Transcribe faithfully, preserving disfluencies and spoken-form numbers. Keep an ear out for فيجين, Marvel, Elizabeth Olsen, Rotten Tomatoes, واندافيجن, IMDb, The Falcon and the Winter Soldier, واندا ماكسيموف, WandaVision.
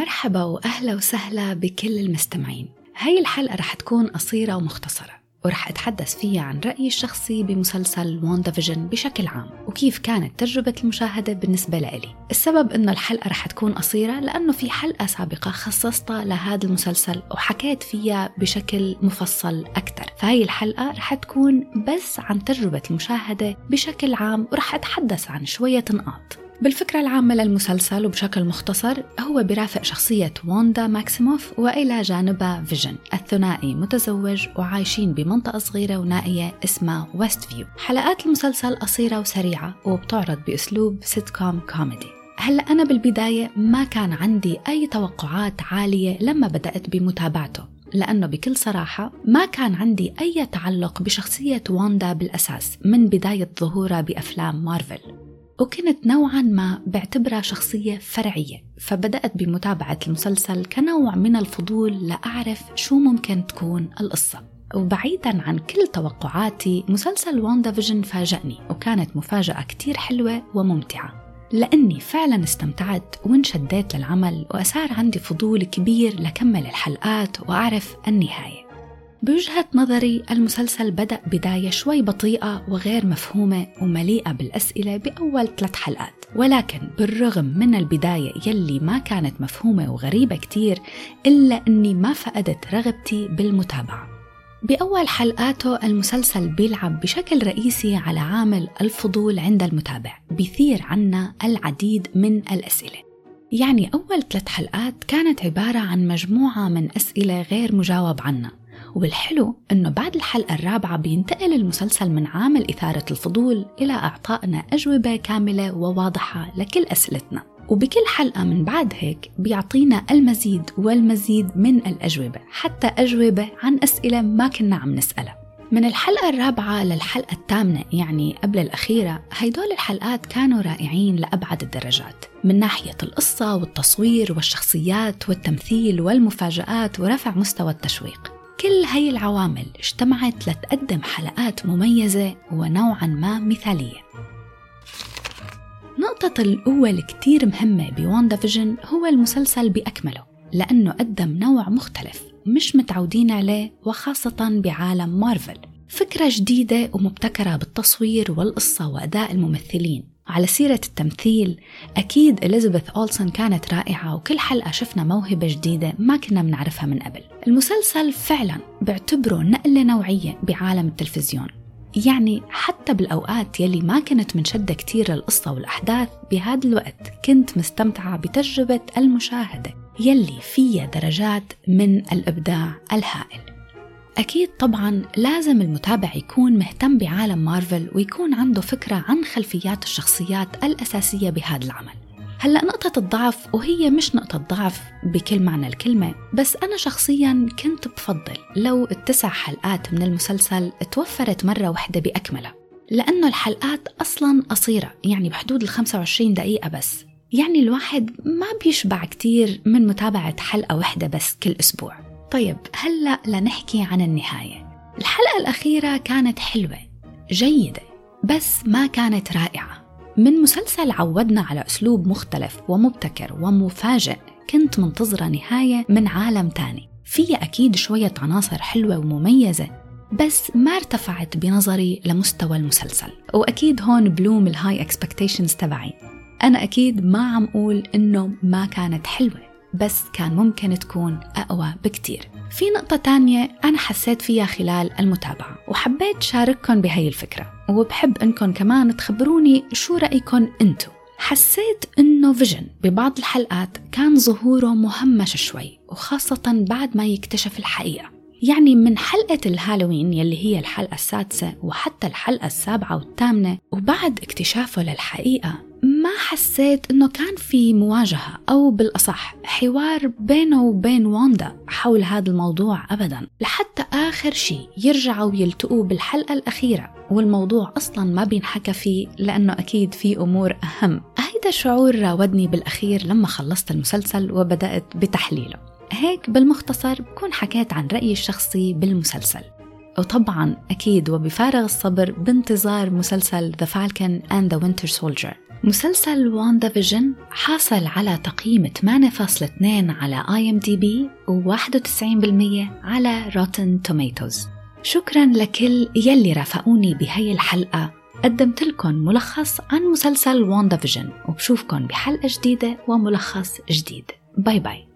مرحبا وأهلا وسهلا بكل المستمعين. هاي الحلقة رح تكون قصيرة ومختصرة، ورح أتحدث فيها عن رأيي الشخصي بمسلسل واندافيجن بشكل عام، وكيف كانت تجربة المشاهدة بالنسبة لي. السبب إنه الحلقة رح تكون قصيرة لأنه في حلقة سابقة خصصتها لهذا المسلسل وحكيت فيها بشكل مفصل أكتر، فهي الحلقة رح تكون بس عن تجربة المشاهدة بشكل عام، ورح أتحدث عن شوية نقاط. بالفكرة العامة للمسلسل وبشكل مختصر، هو برافق شخصية واندا ماكسيموف وإلى جانبها فيجن، الثنائي متزوج وعايشين بمنطقة صغيرة ونائية اسمها ويست فيو. حلقات المسلسل قصيرة وسريعة وبتعرض بأسلوب سيت كوم كوميدي. هلأ أنا بالبداية ما كان عندي أي توقعات عالية لما بدأت بمتابعته، لأنه بكل صراحة ما كان عندي أي تعلق بشخصية واندا بالأساس من بداية ظهورها بأفلام مارفل، وكنت نوعاً ما بعتبرها شخصية فرعية، فبدأت بمتابعة المسلسل كنوع من الفضول لأعرف شو ممكن تكون القصة. وبعيداً عن كل توقعاتي، مسلسل واندافيجن فاجأني، وكانت مفاجأة كتير حلوة وممتعة، لأني فعلاً استمتعت وانشديت للعمل، وأثار عندي فضول كبير لكمل الحلقات وأعرف النهاية. بوجهة نظري، المسلسل بدأ بداية شوي بطيئة وغير مفهومة ومليئة بالأسئلة بأول ثلاث حلقات، ولكن بالرغم من البداية يلي ما كانت مفهومة وغريبة كتير، إلا أني ما فقدت رغبتي بالمتابعة. بأول حلقاته المسلسل بيلعب بشكل رئيسي على عامل الفضول عند المتابع، بيثير عنا العديد من الأسئلة. يعني أول ثلاث حلقات كانت عبارة عن مجموعة من أسئلة غير مجاوب عنها، والحلو أنه بعد الحلقة الرابعة بينتقل المسلسل من عامل إثارة الفضول إلى إعطائنا أجوبة كاملة وواضحة لكل أسئلتنا، وبكل حلقة من بعد هيك بيعطينا المزيد والمزيد من الأجوبة، حتى أجوبة عن أسئلة ما كنا عم نسألها. من الحلقة الرابعة للحلقة الثامنة، يعني قبل الأخيرة، هيدول الحلقات كانوا رائعين لأبعد الدرجات، من ناحية القصة والتصوير والشخصيات والتمثيل والمفاجآت ورفع مستوى التشويق. كل هاي العوامل اجتمعت لتقدم حلقات مميزة ونوعاً ما مثالية. نقطة القوة الكتير مهمة بواندافيجن هو المسلسل بأكمله، لأنه قدم نوع مختلف مش متعودين عليه، وخاصة بعالم مارفل، فكرة جديدة ومبتكرة بالتصوير والقصة وأداء الممثلين. على سيرة التمثيل، أكيد إليزابيث أولسن كانت رائعة، وكل حلقة شفنا موهبة جديدة ما كنا منعرفها من قبل. المسلسل فعلاً بعتبره نقلة نوعية بعالم التلفزيون، يعني حتى بالأوقات يلي ما كنت منشدة كتير للقصة والأحداث، بهذا الوقت كنت مستمتعة بتجربة المشاهدة يلي فيها درجات من الإبداع الهائل. أكيد طبعاً لازم المتابع يكون مهتم بعالم مارفل ويكون عنده فكرة عن خلفيات الشخصيات الأساسية بهذا العمل. هلأ نقطة الضعف، وهي مش نقطة ضعف بكل معنى الكلمة، بس أنا شخصياً كنت بفضل لو التسع حلقات من المسلسل توفرت مرة واحدة بأكملها، لأنه الحلقات أصلاً قصيرة، يعني بحدود الخمسة وعشرين دقيقة بس، يعني الواحد ما بيشبع كتير من متابعة حلقة واحدة بس كل أسبوع. طيب هلأ لنحكي عن النهاية. الحلقة الأخيرة كانت حلوة جيدة، بس ما كانت رائعة. من مسلسل عودنا على أسلوب مختلف ومبتكر ومفاجئ، كنت منتظرة نهاية من عالم تاني، فيها أكيد شوية عناصر حلوة ومميزة، بس ما ارتفعت بنظري لمستوى المسلسل. وأكيد هون بلوم الهاي اكسبكتيشنز تبعي. أنا أكيد ما عم أقول إنه ما كانت حلوة، بس كان ممكن تكون أقوى بكتير. في نقطة تانية أنا حسيت فيها خلال المتابعة وحبيت شارككم بهاي الفكرة، وبحب أنكم كمان تخبروني شو رأيكم أنتو. حسيت أنه فيجن ببعض الحلقات كان ظهوره مهمش شوي، وخاصة بعد ما يكتشف الحقيقة. يعني من حلقة الهالوين يلي هي الحلقة السادسة وحتى الحلقة السابعة والثامنة، وبعد اكتشافه للحقيقة، ما حسيت أنه كان في مواجهة، أو بالأصح حوار بينه وبين واندا حول هذا الموضوع أبداً، لحتى آخر شيء يرجعوا ويلتقوا بالحلقة الأخيرة، والموضوع أصلاً ما بينحكى فيه لأنه أكيد في أمور أهم. هيدا شعور راودني بالأخير لما خلصت المسلسل وبدأت بتحليله. هيك بالمختصر بكون حكيت عن رأيي الشخصي بالمسلسل، وطبعاً أكيد وبفارغ الصبر بانتظار مسلسل The Falcon and the Winter Soldier، مسلسل واندا فيجن حاصل على تقييم ثمانية فاصلة اثنين على آي إم دي بي وواحد وتسعين بالمئة على Rotten Tomatoes. شكراً لكل يلي رافقوني بهاي الحلقة. قدمت لكم ملخص عن مسلسل واندا فيجن، وبشوفكم بحلقة جديدة وملخص جديد. باي باي.